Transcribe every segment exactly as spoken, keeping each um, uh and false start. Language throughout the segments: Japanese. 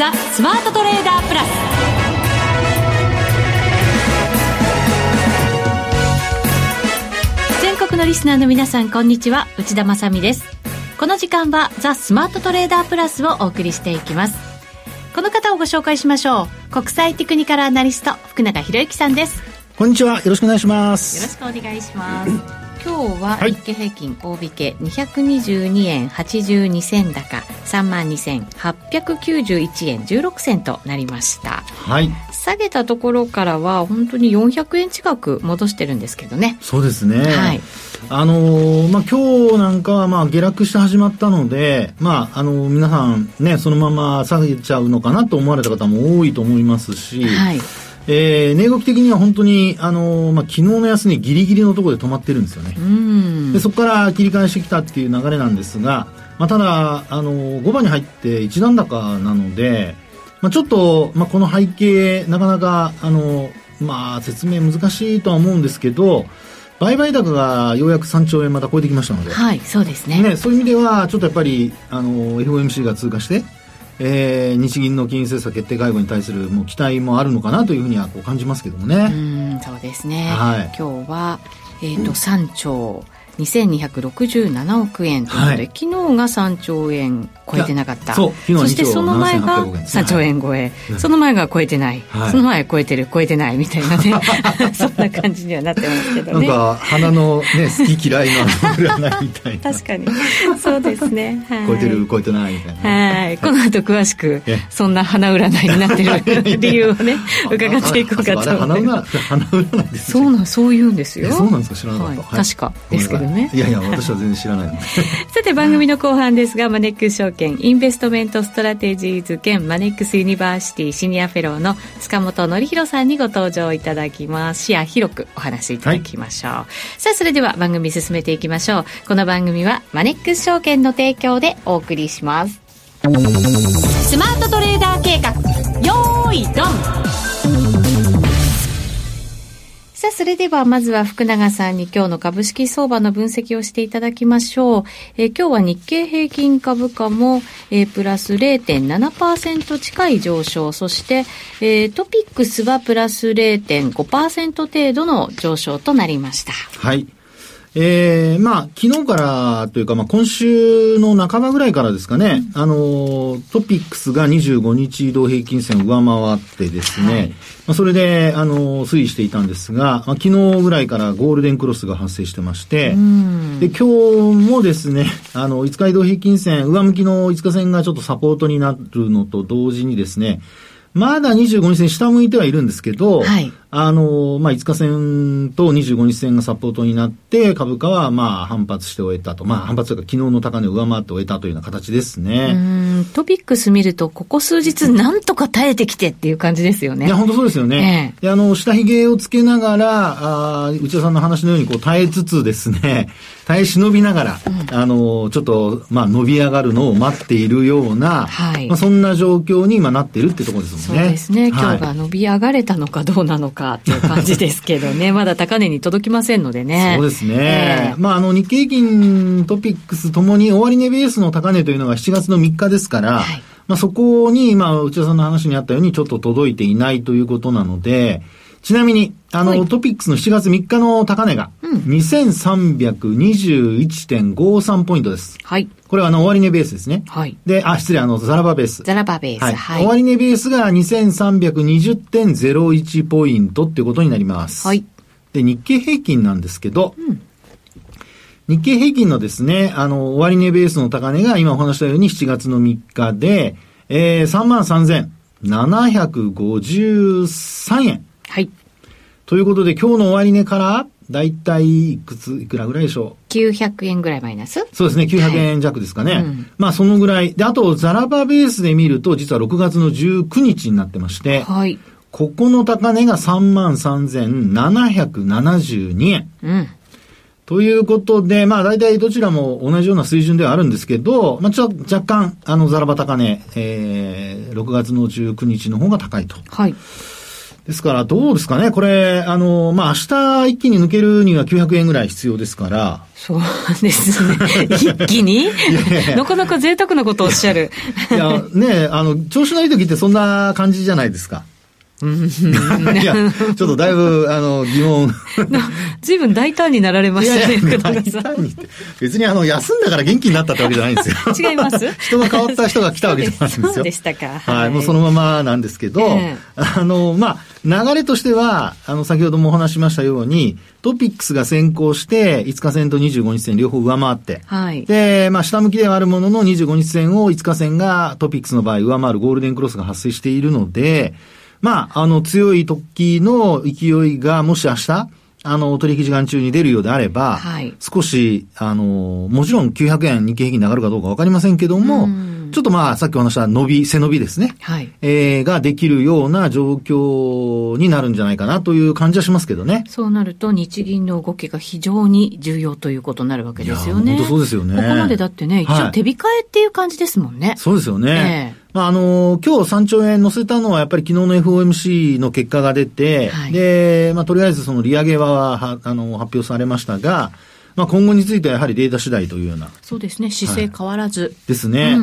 ザ・スマートトレーダープラス。全国のリスナーの皆さん、こんにちは、内田まさみです。この時間はザ・スマートトレーダープラスをお送りしていきます。この方をご紹介しましょう。国際テクニカルアナリスト、福永博之さんです。こんにちは、よろしくお願いします。よろしくお願いします。今日は日経平均大引けにひゃくにじゅうにえんはちじゅうにせん高 さんまんにせんはっぴゃくきゅうじゅういちえんじゅうろくせんとなりました、はい、下げたところからは本当によんひゃくえん近く戻してるんですけどね。そうですね、はい。あのーまあ、今日なんかはまあ下落して始まったので、まああのー、皆さん、ね、そのまま下げちゃうのかなと思われた方も多いと思いますし、はい、えー、値動き的には本当に、あのーまあ、昨日の安値ギリギリのところで止まってるんですよね。うん、でそこから切り返してきたっていう流れなんですが、まあ、ただ、あのー、ごばに入って一段高なので、まあ、ちょっと、まあ、この背景なかなか、あのーまあ、説明難しいとは思うんですけど、売買高がようやくさんちょうえんまた超えてきましたので、はい、そうですね。ね、そういう意味ではちょっとやっぱり、あのー、エフオーエムシー が通過してえー、日銀の金融政策決定会合に対するもう期待もあるのかなというふうにはこう感じますけどもね。うん、そうですね、はい、今日は、えーとうん、さんちょうにせんにひゃくろくじゅうななおくえんということで、はい、昨日がさんちょうえん超えてなかった。そう、昨日はそしてその前がさんちょうえん超え、はい、その前が超えてない、はい、その前超えてる超えてないみたいなねそんな感じにはなってますけどね。なんか鼻の、ね、好き嫌いの占いみたいな確かにそうですね、はい、超えてる超えてないみたいな、はい、はい、この後詳しくそんな鼻占いになってる理由をね伺っていこうかと思います。鼻占いですね。そうなん、そう言うんですよ。そうなんですか、知らなかった、はい、確かですけどね。いやいや、私は全然知らないのさて、番組の後半ですが、マネックス証券インベストメントストラテジーズ兼マネックスユニバーシティシニアフェローの塚本典弘さんにご登場いただきます。視野広くお話しいただきましょう、はい、さあ、それでは番組進めていきましょう。この番組はマネックス証券の提供でお送りします。スマートトレーダー計画、よーいドン。さあ、それではまずは福永さんに今日の株式相場の分析をしていただきましょう。えー、今日は日経平均株価も、えー、プラス れいてんななパーセント 近い上昇、そして、えー、トピックスはプラス れいてんごパーセント 程度の上昇となりました。はい。えー、まあ、昨日からというか、まあ、今週の半ばぐらいからですかね、うん、あの、トピックスがにじゅうごにち移動平均線を上回ってですね、はい、まあ、それで、あの、推移していたんですが、まあ、昨日ぐらいからゴールデンクロスが発生してまして、うん、で、今日もですね、あの、いつか移動平均線、上向きのいつか線がちょっとサポートになるのと同時にですね、まだにじゅうごにち線下向いてはいるんですけど、はい、あの、まあ、いつか線とにじゅうごにち線がサポートになって、株価はまあ反発して終えたと。まあ、反発というか昨日の高値を上回って終えたというような形ですね。うん、トピックス見ると、ここ数日なんとか耐えてきてっていう感じですよね。いや、本当そうですよね。ええ、で、あの、下髭をつけながら、あ、内田さんの話のようにこう耐えつつですね、耐え忍びながら、うん、あの、ちょっと、まあ、伸び上がるのを待っているような、はい、まあ、そんな状況に今なっているってところですもんね。そうですね、今日が伸び上がれたのかどうなのかっていう感じですけどねまだ高値に届きませんのでね。そうですね、えーまあ、あの日経平均トピックスともに終値ベースの高値というのがしちがつのみっかですから、はい、まあ、そこに今内田さんの話にあったようにちょっと届いていないということなので、ちなみにあの、はい、トピックスのしちがつみっかの高値が にせんさんびゃくにじゅういちてんごさん ポイントです。はい。これはあの、終値ベースですね。はい。で、あ、失礼、あの、ザラバベース。ザラバベース。はい。はい、終値ベースが にせんさんびゃくにじゅうてんぜろいち ポイントっていうことになります。はい。で、日経平均なんですけど、うん、日経平均のですね、あの、終値ベースの高値が今お話したようにしちがつのみっかで、えー、さんまんさんぜんななひゃくごじゅうさんえん。はい。ということで、今日の終値から、だいたいいくつ、いくらぐらいでしょう？きゅうひゃくえんぐらいマイナス？そうですね、きゅうひゃくえん弱ですかね。はい、うん、まあ、そのぐらい。で、あと、ザラバベースで見ると、実はろくがつのじゅうくにちになってまして、はい、ここの高値が さんまんさんぜんななひゃくななじゅうにえん。うん。ということで、まあ、だいたいどちらも同じような水準ではあるんですけど、まあ、ちょっと若干、あの、ザラバ高値、えー、ろくがつのじゅうくにちの方が高いと。はい。ですからどうですかね、これあの、まあ、明日一気に抜けるにはきゅうひゃくえんぐらい必要ですから。そうですね。一気にいやいやなかなか贅沢なことをおっしゃる。いやねえ、あの調子のいい時ってそんな感じじゃないですか。いやちょっとだいぶあの疑問随分大胆になられましたね。いやいや大胆にって別にあの休んだから元気になったってわけじゃないんですよ。違います。人が変わった人が来たわけじゃないんですよ。そうでしたか。はい、はい、もうそのままなんですけど、えー、あのまあ流れとしてはあの先ほどもお話しましたようにトピックスが先行していつか線とにじゅうごにち線両方上回って、はい、でまあ下向きではあるもののにじゅうごにち線をいつか線がトピックスの場合上回るゴールデンクロスが発生しているので、まあ、あの、強い時の勢いが、もし明日、あの、取引時間中に出るようであれば、はい、少し、あの、もちろんきゅうひゃくえん日経平均に上がるかどうかわかりませんけども、ちょっとまあ、さっきお話した伸び、背伸びですね。はい。えー、ができるような状況になるんじゃないかなという感じはしますけどね。そうなると、日銀の動きが非常に重要ということになるわけですよね。いや、本当そうですよね。ここまでだってね、一応手控えっていう感じですもんね。はい、そうですよね。えーまあ、あの、今日さんちょうえん乗せたのはやっぱり昨日の エフオーエムシー の結果が出て、はい、で、まあ、とりあえずその利上げは、は、あの、発表されましたが、まあ、今後についてはやはりデータ次第というような。そうですね。姿勢変わらず。はい、ですね、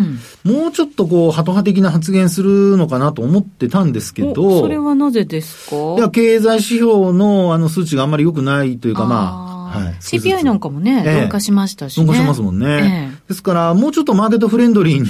うん。もうちょっとこう、ハト派的な発言するのかなと思ってたんですけど。それはなぜですか？いや、経済指標のあの数値があんまり良くないというか、まあ、はい、シーピーアイ なんかもね、ええ、鈍化しましたしね。鈍化しますもんね。ええ、ですから、もうちょっとマーケットフレンドリーに、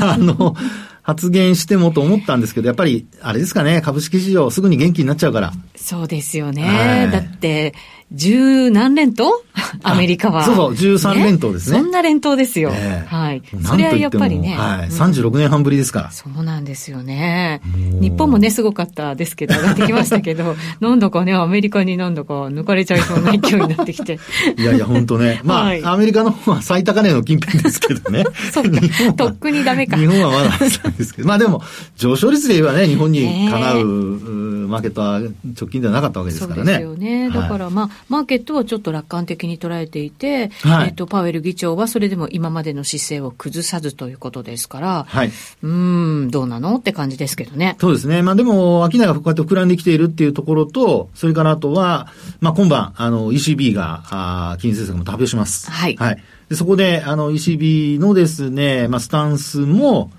あの、発言してもと思ったんですけど、やっぱり、あれですかね、株式市場すぐに元気になっちゃうから。そうですよね。はい、だって、十何連投アメリカは。そうそう、じゅうさんれんとうですね。ね、そんな連投ですよ。えー、はい。それはやっぱりね。はい。さんじゅうろくねんはんぶりですから。うん、そうなんですよね。日本もね、すごかったですけど、上がってきましたけど、なんだかね、アメリカになんだか抜かれちゃいそうな勢いになってきて。いやいや、ほんとね。まあ、はい、アメリカの方は最高値の近辺ですけどね。そうか。とっくにダメか。日本はまだなんですけど。まあでも、上昇率で言えばね、日本にかなう、えー、マーケットは直近ではなかったわけですからね。そうですよね。だからまあ、はいマーケットはちょっと楽観的に捉えていて、はい、えっと、パウエル議長はそれでも今までの姿勢を崩さずということですから、はい、うーん、どうなのって感じですけどね。そうですね。まあでも、商いがこうやって膨らんできているっていうところと、それからあとは、まあ今晩、あの、イーシービー が、あ、金融政策も発表します。はい。はい。で、そこで、あの、イーシービー のですね、まあスタンスも、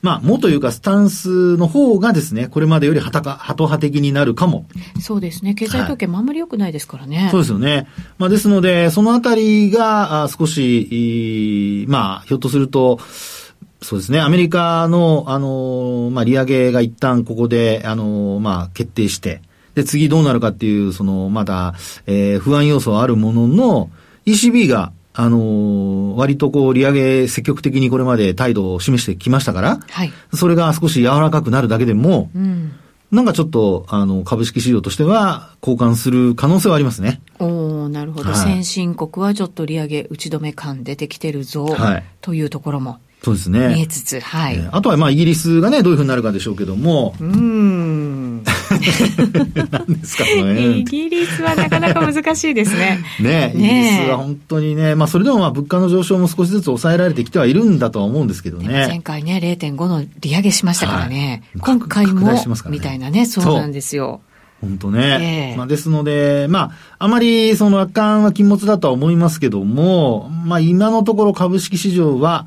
まあ、もというか、スタンスの方がですね、これまでよりハト派的になるかも。そうですね。経済統計もあんまり良くないですからね。はい、そうですよね。まあ、ですので、そのあたりが、少し、まあ、ひょっとすると、そうですね、アメリカの、あの、まあ、利上げが一旦ここで、あの、まあ、決定して、で、次どうなるかっていう、その、まだ、えー、不安要素はあるものの、イーシービー が、あのー、割とこう、利上げ積極的にこれまで態度を示してきましたから、はい、それが少し柔らかくなるだけでも、うん、なんかちょっと、あの、株式市場としては、交換する可能性はありますね。おー、なるほど。はい、先進国はちょっと利上げ打ち止め感出てきてるぞ、はい、というところも。そうですね。見えつつ、はい。あとは、まあ、イギリスがね、どういうふうになるかでしょうけども。うーん。何ですかね。イギリスはなかなか難しいですね。ねえ、イギリスは本当にね、まあ、それでもまあ、物価の上昇も少しずつ抑えられてきてはいるんだとは思うんですけどね。前回ね、れいてんご の利上げしましたからね。はい、今回も、ね、みたいなね、そうなんですよ。本当ね。えー、まあ、ですので、まあ、あまり、その楽観は禁物だとは思いますけども、まあ、今のところ株式市場は、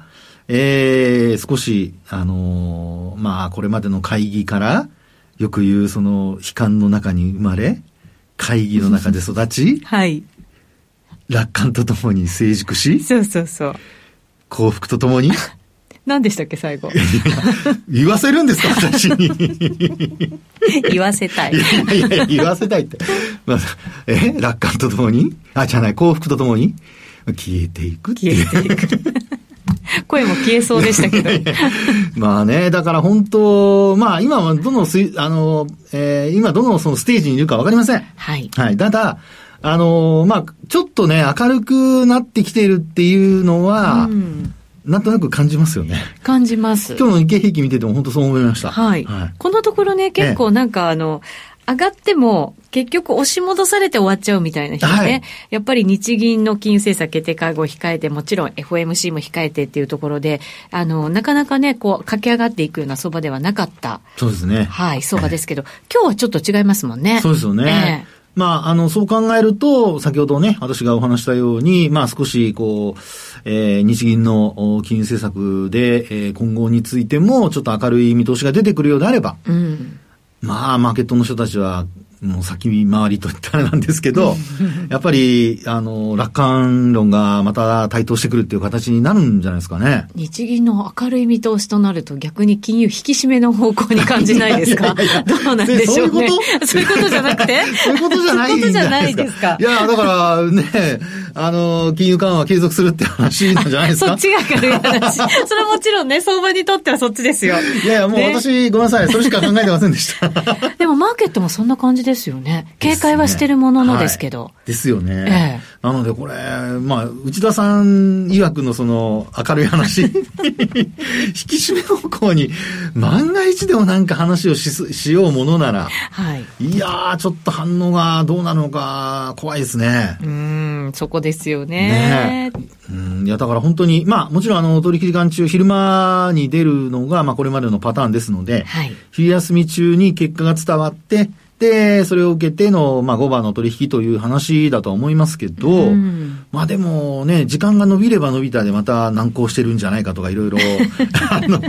えー、少し、あのー、まあ、これまでの会議から、よく言う、その、悲観の中に生まれ、会議の中で育ち、はい。楽観とともに成熟し、そうそうそう。幸福とともに、何でしたっけ、最後。言わせるんですか、私に。言わせたい。いやいや、言わせたいって。まあ、え楽観とともに、あ、じゃない、幸福とともに、消えていくっていう。消えていく。声も消えそうでしたけど。まあね、だから本当、まあ今はどのス、あの、えー、今どのそのステージにいるかわかりません。はい。はい。ただ、あの、まあ、ちょっとね、明るくなってきているっていうのは、うん、なんとなく感じますよね。感じます。今日の日経平均見てても本当そう思いました。はい。はい、このところね、結構なんかあの、はい上がっても結局押し戻されて終わっちゃうみたいな人ね、はい、やっぱり日銀の金融政策決定会合を控えて、もちろん エフオーエムシー も控えてっていうところで、あのなかなかねこう駆け上がっていくような相場ではなかったそうですね、はい、相場ですけど、今日はちょっと違いますもんね。そうですよね、えーまあ、あの、そう考えると、先ほどね、私がお話したように、まあ、少し、こう、えー、日銀の金融政策で、えー、今後についても、ちょっと明るい見通しが出てくるようであれば、うん、まあ、マーケットの人たちは、もう先回りといったらなんですけど、やっぱり、あの、楽観論がまた台頭してくるっていう形になるんじゃないですかね。日銀の明るい見通しとなると逆に金融引き締めの方向に感じないですか？いやいやいや、どうなんでしょうね。そういうことそういうことじゃなくてそういうことじゃないんじゃないですか。いや、だからね、あの、金融緩和継続するって話なんじゃないですか。そっちが明るい話。それはもちろんね、相場にとってはそっちですよ。いやいや、もう私、ね、ごめんなさい。それしか考えてませんでした。でもマーケットもそんな感じでですよね。警戒はしてるもののですけど。ですよね。ええ、なのでこれ、まあ、内田さん曰くのその明るい話、引き締め方向に万が一でもなんか話を し, しようものなら、はい、いやー、ちょっと反応がどうなるのか怖いですね。うーん、そこですよね。ね、うん、いや、だから本当に、まあ、もちろんあの、取引時間中、昼間に出るのが、まあ、これまでのパターンですので、はい、昼休み中に結果が伝わって、で、それを受けての、まあ、ごばんの取引という話だとは思いますけど、うん、まあでもね、時間が伸びれば伸びたでまた難航してるんじゃないかとかいろいろ、あの、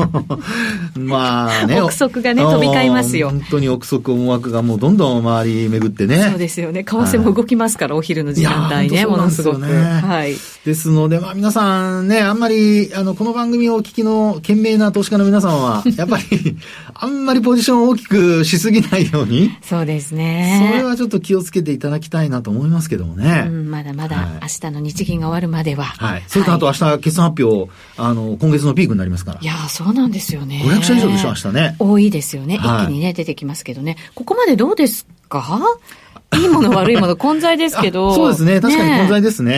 まあね。憶測がね、飛び交いますよ。本当に憶測、思惑がもうどんどん周り巡ってね。そうですよね。為替も動きますから、はい、お昼の時間帯ね、ものすごく。はい。ですので、まあ皆さんね、あんまり、あの、この番組をお聞きの賢明な投資家の皆さんは、やっぱり、あんまりポジションを大きくしすぎないように。そうですね。それはちょっと気をつけていただきたいなと思いますけどもね。うん、まだまだ、はい、明日の日銀が終わるまでは。はい。はい、それとあと明日決算発表、あの、今月のピークになりますから。いやー、そうなんですよね。ごひゃく社以上でしょ、明日ね。多いですよね。はい、一気にね、出てきますけどね。ここまでどうですか？いいもの悪いもの混在ですけど。そうですね。確かに混在ですね。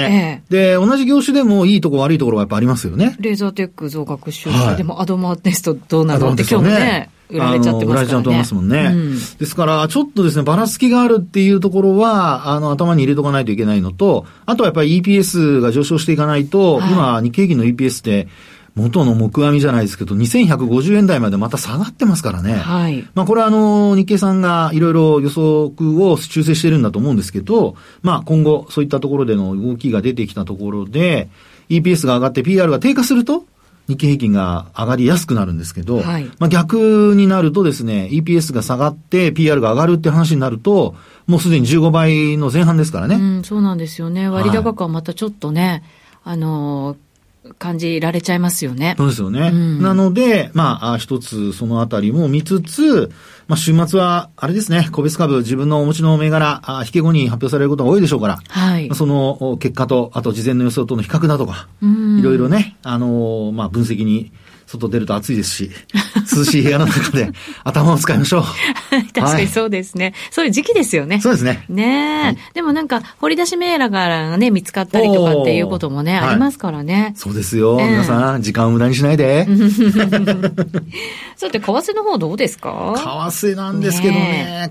ね、で、同じ業種でもいいとこ悪いところがやっぱありますよね。レーザーテック増額収益、はい、でもアドマーテストどうなるって今日もね。売られちゃってますからね。売られちゃってますもんね。うん、ですから、ちょっとですね、ばらつきがあるっていうところは、あの、頭に入れとかないといけないのと、あとはやっぱり イーピーエス が上昇していかないと、はい、今、日経平均の イーピーエス って、元の木阿弥じゃないですけど、にせんひゃくごじゅうえん台までまた下がってますからね。はい。まあ、これはあの、日経さんがいろいろ予測を修正してるんだと思うんですけど、まあ、今後、そういったところでの動きが出てきたところで、イーピーエス が上がって ピーアール が低下すると、日経平均が上がりやすくなるんですけど、はい、まあ、逆になるとですね、イーピーエス が下がって ピーアール が上がるって話になると、もうすでにじゅうごばいの前半ですからね。うん、そうなんですよね。割高感はまたちょっとね、はい、あのー、感じられちゃいますよね。そうですよね。うん、なので、まあ、一つそのあたりも見つつ、まあ、週末は、あれですね、個別株、自分のお持ちの銘柄、引け後に発表されることが多いでしょうから、はい、その結果と、あと事前の予想との比較だとか、いろいろね、あの、まあ、分析に、外出ると暑いですし、涼しい部屋の中で頭を使いましょう。確かにそうですね、はい。そういう時期ですよね。そうですね。ねえ、はい。でもなんか、掘り出し銘柄がね、見つかったりとかっていうこともね、ありますからね。はい、そうですよ、ね。皆さん、時間を無駄にしないで。そうやって、為替の方どうですか？為替なんですけどね。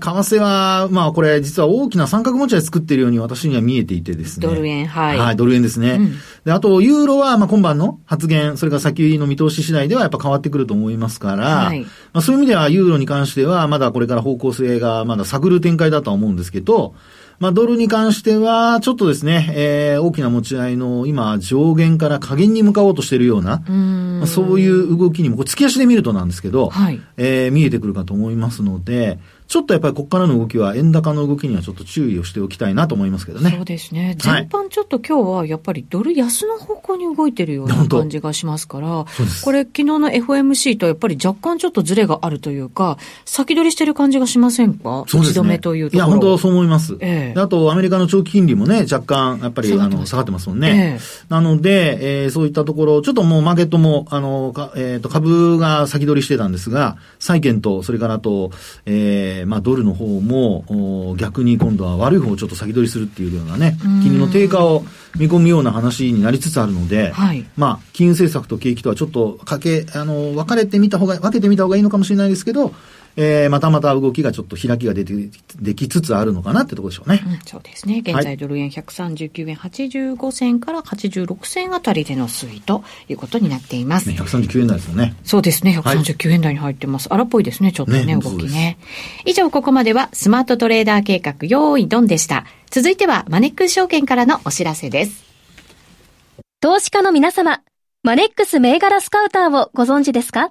ね、為替は、まあこれ、実は大きな三角持ち合い作ってるように私には見えていてですね。ドル円、はい。はい、ドル円ですね。うん、で、あと、ユーロは、まあ今晩の発言、それから先の見通し次第ではやっぱ変わってくると思いますから、はい、まあ、そういう意味ではユーロに関してはまだこれから方向性がまだ探る展開だとは思うんですけど、まあ、ドルに関してはちょっとですね、えー、大きな持ち合いの今上限から下限に向かおうとしているような、う、まあ、そういう動きにもこう月足で見るとなんですけど、はい、えー、見えてくるかと思いますので、ちょっとやっぱりここからの動きは円高の動きにはちょっと注意をしておきたいなと思いますけどね。そうですね。全般ちょっと今日はやっぱりドル安の方向に動いてるような感じがしますから、これ昨日の エフオーエムシー とやっぱり若干ちょっとズレがあるというか、先取りしてる感じがしませんか？そうですね。一度目というところ。いや、本当そう思います。えー、あとアメリカの長期金利もね、若干やっぱりあの下がってますもんね。えー、なので、えー、そういったところちょっともうマーケットもあのか、えー、と株が先取りしてたんですが、債券とそれからあと、えーまあ、ドルの方も逆に今度は悪い方をちょっと先取りするっていうようなね、金利の低下を見込むような話になりつつあるので、はい、まあ、金融政策と景気とはちょっとかけあの分かれてみた方が分けてみた方がいいのかもしれないですけど、えー、またまた動きがちょっと開きが出てできつつあるのかなってところでしょうね、うん、そうですね。現在ドル円ひゃくさんじゅうきゅうえんはちじゅうごせんからはちじゅうろくせんあたりでの推移ということになっています、ね、ひゃくさんじゅうきゅうえんだいですよね。そうですね、ひゃくさんじゅうきゅうえんだいに入ってます、はい、荒っぽいですねちょっと ね, ね動きね。以上ここまではスマートトレーダー計画用意ドンでした。続いてはマネックス証券からのお知らせです。投資家の皆様、マネックス銘柄スカウターをご存知ですか？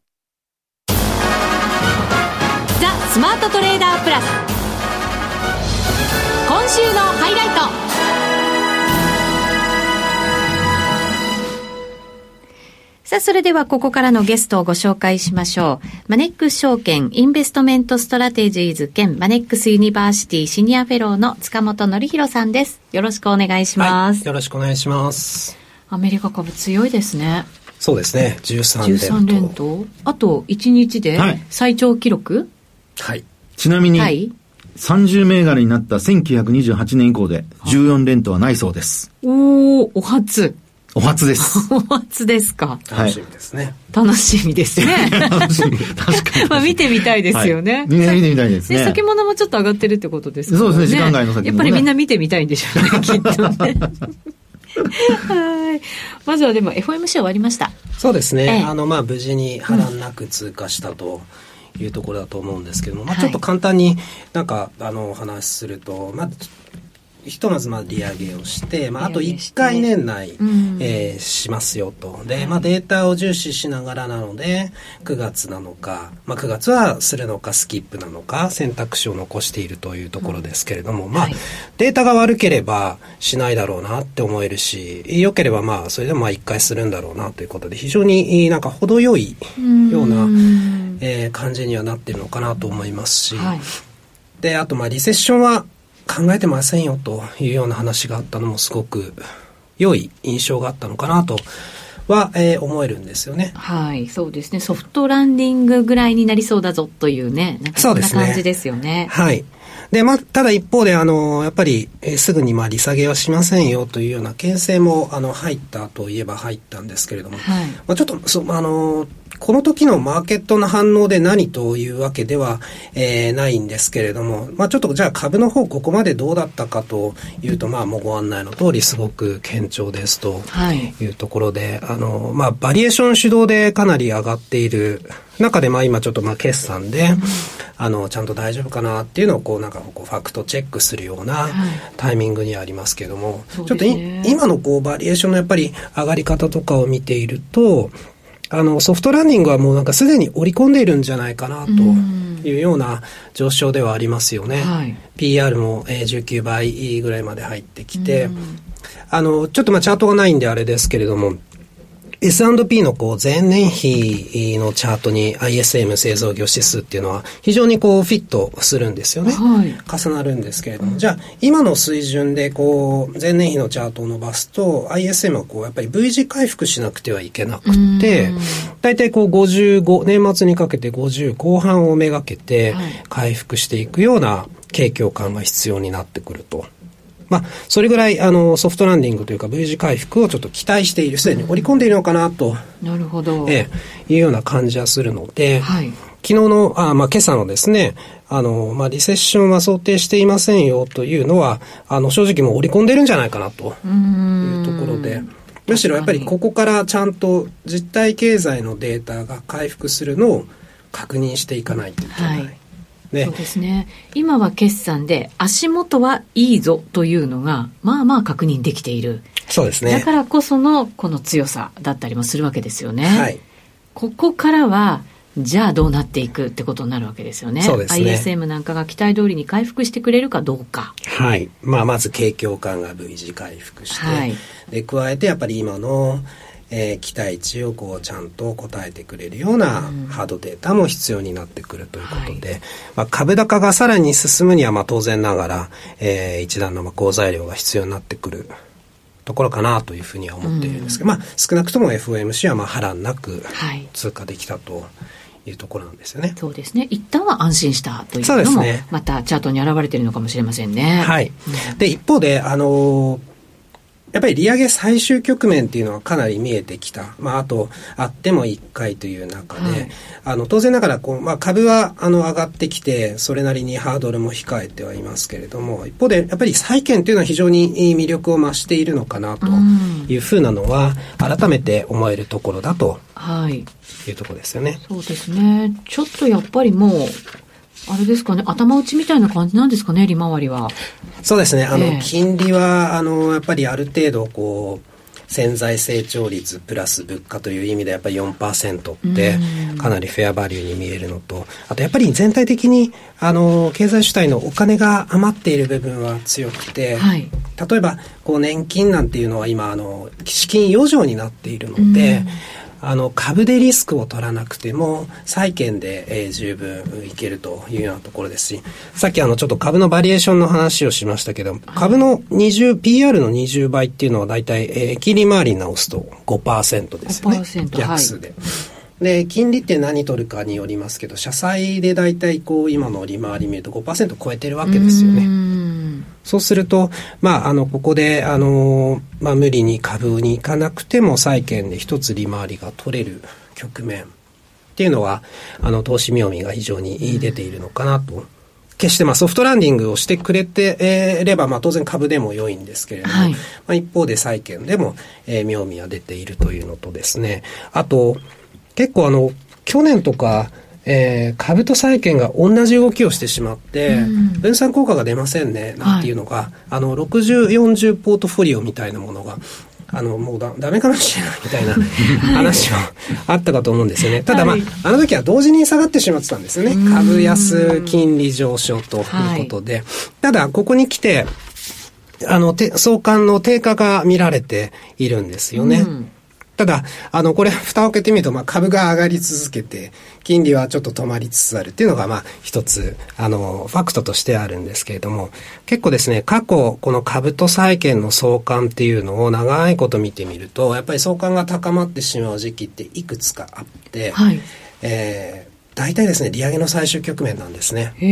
う。ザ・スマートトレーダープラス。今週のハイライト。さあ、それではここからのゲストをご紹介しましょう。マネックス証券インベストメントストラテジーズ兼マネックスユニバーシティシニアフェローの塚本紀弘さんです。よろしくお願いします。はい、よろしくお願いします。アメリカ株強いですね。そうですね、じゅうさん連投、あといちにちで最長記録、はいはい、ちなみに、はい、さんじゅうめいがらになったせんきゅうひゃくにじゅうはちねん以降でじゅうよん連投はないそうです。おー、お初お初ですお初ですか。楽しみですね、はい、楽しみですね楽しみ、確かにまあ見てみたいですよね、はい、みんな見てみたいですね。で、先物もちょっと上がってるってことですかね。そうですね、時間外の先物、ね、やっぱりみんな見てみたいんでしょうねきっとねはい、まずはでも エフオーエムシー 終わりました。そうですね、ええ、あのまあ無事に波乱なく通過したというところだと思うんですけども、うん、まあ、ちょっと簡単になんかあのお話しすると、まあ、ひとまずまあ利上げをして、まあ、あといっかい年内、うん、えー、しますよと。で、まあ、データを重視しながらなのでくがつなのか、まあ、くがつはするのかスキップなのか選択肢を残しているというところですけれども、うん、まあ、はい、データが悪ければしないだろうなって思えるし、良ければまあそれでもまあいっかいするんだろうなということで、非常になんか程よいような、えー、感じにはなっているのかなと思いますし、はい、で、あとまあリセッションは考えてませんよというような話があったのもすごく良い印象があったのかなとは、えー、思えるんですよね。はい、そうですね。ソフトランディングぐらいになりそうだぞというね、なんかそんな感じですよね。はい。で、まあ、ただ一方で、あの、やっぱり、えー、すぐに、まあ、利下げはしませんよというような牽制も、あの、入ったといえば入ったんですけれども、はい、まあ、ちょっと、そ、あの、この時のマーケットの反応で何というわけでは、えー、ないんですけれども、まあ、ちょっと、じゃあ株の方、ここまでどうだったかというと、まあ、もうご案内の通り、すごく堅調ですというところで、はい、あの、まあ、バリエーション主導でかなり上がっている中で、まあ、今ちょっと、まあ、決算で、うん、あのちゃんと大丈夫かなっていうのをこうなんかこうファクトチェックするようなタイミングにありますけども、はい、ちょっと今のこうバリエーションのやっぱり上がり方とかを見ていると、あのソフトランディングはもうなんかすでに織り込んでいるんじゃないかなというような上昇ではありますよね、はい、ピーアール もじゅうきゅうばいぐらいまで入ってきて、あのちょっとまあチャートがないんであれですけれども、エスアンドピー のこう前年比のチャートに アイエスエム 製造業指数っていうのは非常にこうフィットするんですよね、はい、重なるんですけれども、じゃあ今の水準でこう前年比のチャートを伸ばすと アイエスエム はこうやっぱり V 字回復しなくてはいけなくて、だいたいこうごじゅうご年末にかけてごじゅうこう半をめがけて回復していくような景況感が必要になってくると、まあ、それぐらいあのソフトランディングというか V 字回復をちょっと期待している、すでに織り込んでいるのかなと、うん、なるほど、ええ、いうような感じはするので、はい、昨日のあ、まあ、今朝のですね、あの、まあ、リセッションは想定していませんよというのは、あの正直もう織り込んでるんじゃないかなというところで、むしろやっぱりここからちゃんと実体経済のデータが回復するのを確認していかないといけない、はいね、そうですね。今は決算で足元はいいぞというのがまあまあ確認できている。そうですね。だからこそのこの強さだったりもするわけですよね。はい。ここからはじゃあどうなっていくってことになるわけですよね。そうですね。アイエスエム なんかが期待通りに回復してくれるかどうか。はい。まあまず景況感が V 字回復して、はい、で加えてやっぱり今のえー、期待値をこうちゃんと答えてくれるようなハードデータも必要になってくるということで、うんはいまあ、株高がさらに進むにはまあ当然ながら、えー、一段のまあ好材料が必要になってくるところかなというふうには思っているんですけど、うんまあ、少なくとも エフオーエムシー はまあ波乱なく通過できたというところなんですよね、はい、そうですね。一旦は安心したというのもまたチャートに表れているのかもしれませんね、はいうん、で一方であのーやっぱり利上げ最終局面っていうのはかなり見えてきた。まあ、あと、あってもいっかいという中で、はい、あの、当然ながら、こう、まあ、株は、あの、上がってきて、それなりにハードルも控えてはいますけれども、一方で、やっぱり債券というのは非常に魅力を増しているのかな、というふうなのは、改めて思えるところだと、いうところですよね、はい。そうですね。ちょっとやっぱりもう、あれですかね、頭打ちみたいな感じなんですかね、利回りは。そうですね、あの、えー、金利はあのやっぱりある程度こう潜在成長率プラス物価という意味でやっぱり よんパーセント ってかなりフェアバリューに見えるのと、あとやっぱり全体的にあの経済主体のお金が余っている部分は強くて、はい、例えばこう年金なんていうのは今あの資金余剰になっているので、あの株でリスクを取らなくても債券で、えー、十分いけるというようなところですし、さっきあのちょっと株のバリエーションの話をしましたけど、株のにじゅう ピーアール のにじゅうばいっていうのはだいたい、えー、金利回りに直すと ごパーセント ですよね。 ごパーセント、 逆数で、はい、で金利って何取るかによりますけど、社債でだいたいこう今の利回り見ると ごパーセント 超えてるわけですよね。うーん、そうすると、まあ、あのここであのーまあ、無理に株に行かなくても債券で一つ利回りが取れる局面っていうのは、あの投資妙味が非常に出ているのかなと、うん、決してまあソフトランディングをしてくれてれば、まあ、当然株でも良いんですけれども、はい、まあ、一方で債券でも、えー、妙味が出ているというのとですね、あと結構あの去年とか、えー、株と債券が同じ動きをしてしまって、うん、分散効果が出ませんねなんていうのが、はい、あのろくじゅうよんじゅうポートフォリオみたいなものがあのもうだダメかもしれないみたいな話もあったかと思うんですよね。ただまあ、はい、あの時は同時に下がってしまってたんですよね、株安金利上昇ということで、はい、ただここに来てあの相関の低下が見られているんですよね、うん、ただあのこれ蓋を開けてみると、まあ、株が上がり続けて金利はちょっと止まりつつあるっていうのが、まあ、一つあのファクトとしてあるんですけれども、結構ですね過去この株と債券の相関っていうのを長いこと見てみると、やっぱり相関が高まってしまう時期っていくつかあって、はい、えー、大体ですね利上げの最終局面なんですね。へ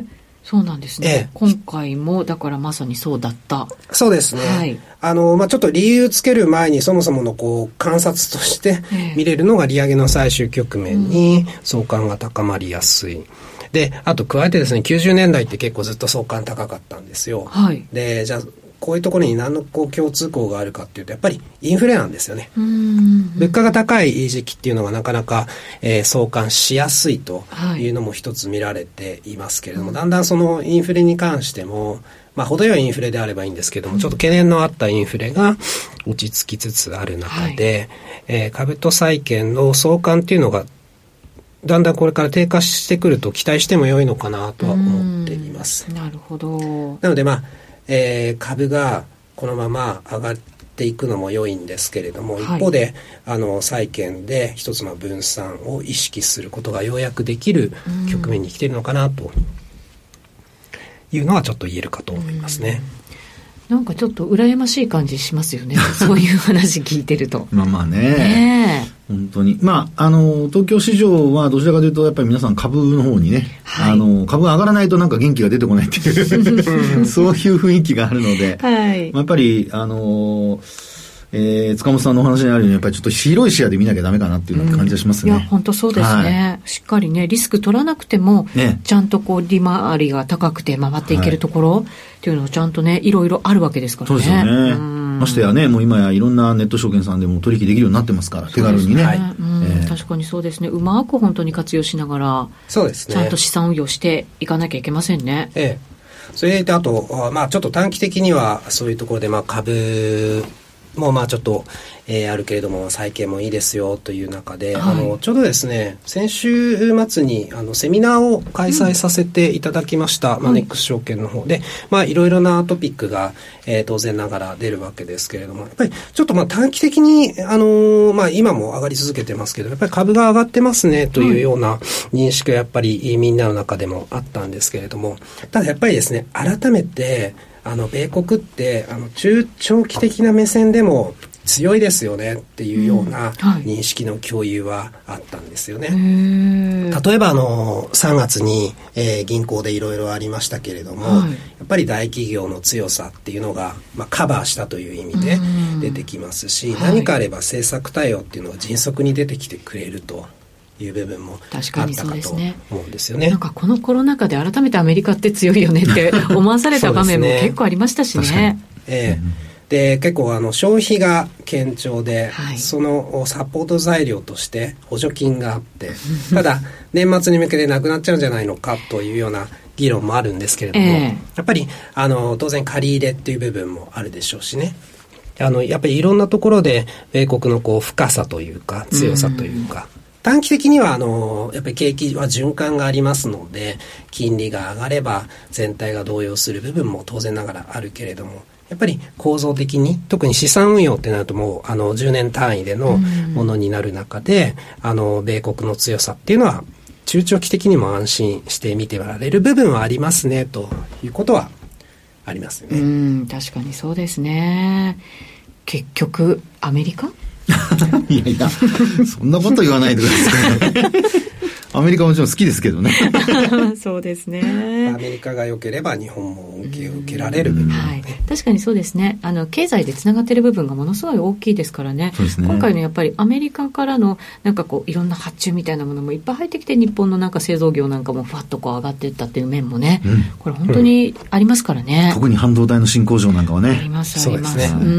ー、そうなんですね、ええ、今回もだからまさにそうだった。そうですね、はい、あのまあ、ちょっと理由つける前にそもそものこう観察として見れるのが、利上げの最終局面に相関が高まりやすい、うん、であと加えてですねきゅうじゅうねんだいって結構ずっと相関高かったんですよ、はい、でじゃあこういうところに何のこう共通項があるかっていうと、やっぱりインフレなんですよね。うん、物価が高い時期っていうのがなかなか、えー、相関しやすいというのも一つ見られていますけれども、はい、だんだんそのインフレに関しても、まあ、程よいインフレであればいいんですけども、ちょっと懸念のあったインフレが落ち着きつつある中で、はい、えー、株と債券の相関っていうのがだんだんこれから低下してくると期待しても良いのかなとは思っています。なるほど。なので、まあえー、株がこのまま上がっていくのも良いんですけれども、一方で、はい、あの債券で一つの分散を意識することがようやくできる局面に来ているのかなというのはちょっと言えるかと思いますね。なんかちょっと羨ましい感じしますよねそういう話聞いてるとまあまあ ね, ね本当に、まあ、あの東京市場はどちらかというとやっぱり皆さん株の方にね、はい、あの株が上がらないとなんか元気が出てこないっていうそういう雰囲気があるので、はい、まあ、やっぱりあのえー、塚本さんのお話にあるようにやっぱりちょっと広い視野で見なきゃダメかなっていう感じがしますね、うん、いや本当そうですね、はい、しっかりねリスク取らなくても、ね、ちゃんとこう利回りが高くて回っていけるところ、はい、っていうのをちゃんとねいろいろあるわけですからね。そうですよね、うん、ましてやねもう今やいろんなネット証券さんでも取引できるようになってますから手軽にね、はい、うん、えー、確かにそうですね。うまく本当に活用しながら、そうですね、ちゃんと資産運用していかなきゃいけませんね。ええ、それであと、まあ、ちょっと短期的にはそういうところで、まあ、株もうまあちょっと、えー、あるけれども債券もいいですよという中で、はい、あのちょうどですね先週末にあのセミナーを開催させていただきました、うん、まあ、ネックス証券の方で、まあ、いろいろなトピックが、えー、当然ながら出るわけですけれども、やっぱりちょっとまあ短期的に、あのーまあ、今も上がり続けてますけど、やっぱり株が上がってますねというような認識がやっぱりみんなの中でもあったんですけれども、ただやっぱりですね改めてあの米国ってあの中長期的な目線でも強いですよねっていうような認識の共有はあったんですよね、うん、はい、例えばあのさんがつに、えー、銀行でいろいろありましたけれども、はい、やっぱり大企業の強さっていうのが、まあ、カバーしたという意味で出てきますし、うん、何かあれば政策対応っていうのが迅速に出てきてくれるという部分もあったかと思うんですよね。なんかこのコロナ禍で改めてアメリカって強いよねって思わされた場面も結構ありましたしね。ええ、で結構あの消費が堅調で、はい、そのサポート材料として補助金があってただ年末に向けてなくなっちゃうんじゃないのかというような議論もあるんですけれども、ええ、やっぱりあの当然借り入れっていう部分もあるでしょうしね、あのやっぱりいろんなところで米国のこう深さというか強さというか、うん、短期的にはあのやっぱり景気は循環がありますので、金利が上がれば全体が動揺する部分も当然ながらあるけれども、やっぱり構造的に特に資産運用ってなるともうあのじゅうねん単位でのものになる中で、あの米国の強さっていうのは中長期的にも安心して見てられる部分はありますねということはありますよね。うん、確かにそうですね。結局アメリカいやいやそんなこと言わないでくださいアメリカもちろん好きですけどねそうですね、アメリカが良ければ日本も恩恵を受けられる部分、ね、はい、確かにそうですね。あの経済でつながっている部分がものすごい大きいですから ね, ね今回のやっぱりアメリカからのなんかこういろんな発注みたいなものもいっぱい入ってきて、日本のなんか製造業なんかもふわっとこう上がっていったっていう面もね、うん、これ本当にありますからね、うん、特に半導体の新工場なんかはねありますあります、そうですね、う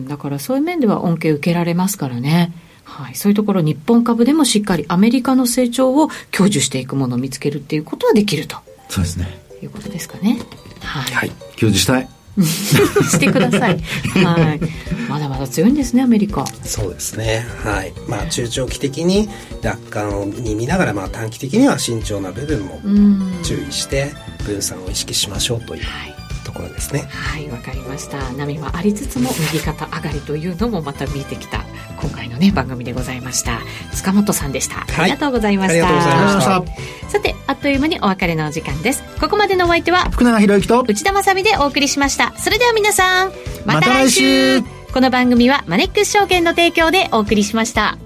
ん、だからそういう面では恩恵を受けられますからね、はい、そういうところ日本株でもしっかりアメリカの成長を享受していくものを見つけるっていうことはできると、そうですね、いうことですかね、はい、はい、享受したいしてくださいはい、まだまだ強いんですねアメリカ。そうですね、はい、まあ、中長期的に楽観に見ながら、まあ、短期的には慎重な部分も注意して分散を意識しましょうという、はい、ところですね。はい、わかりました。波はありつつも右肩上がりというのもまた見えてきた今回の、ね、番組でございました。塚本さんでした。ありがとうございました、はい、さてあっという間にお別れのお時間です。ここまでのお相手は福永博之と内田まさみでお送りしました。それでは皆さんまた来週、また来週。この番組はマネックス証券の提供でお送りしました。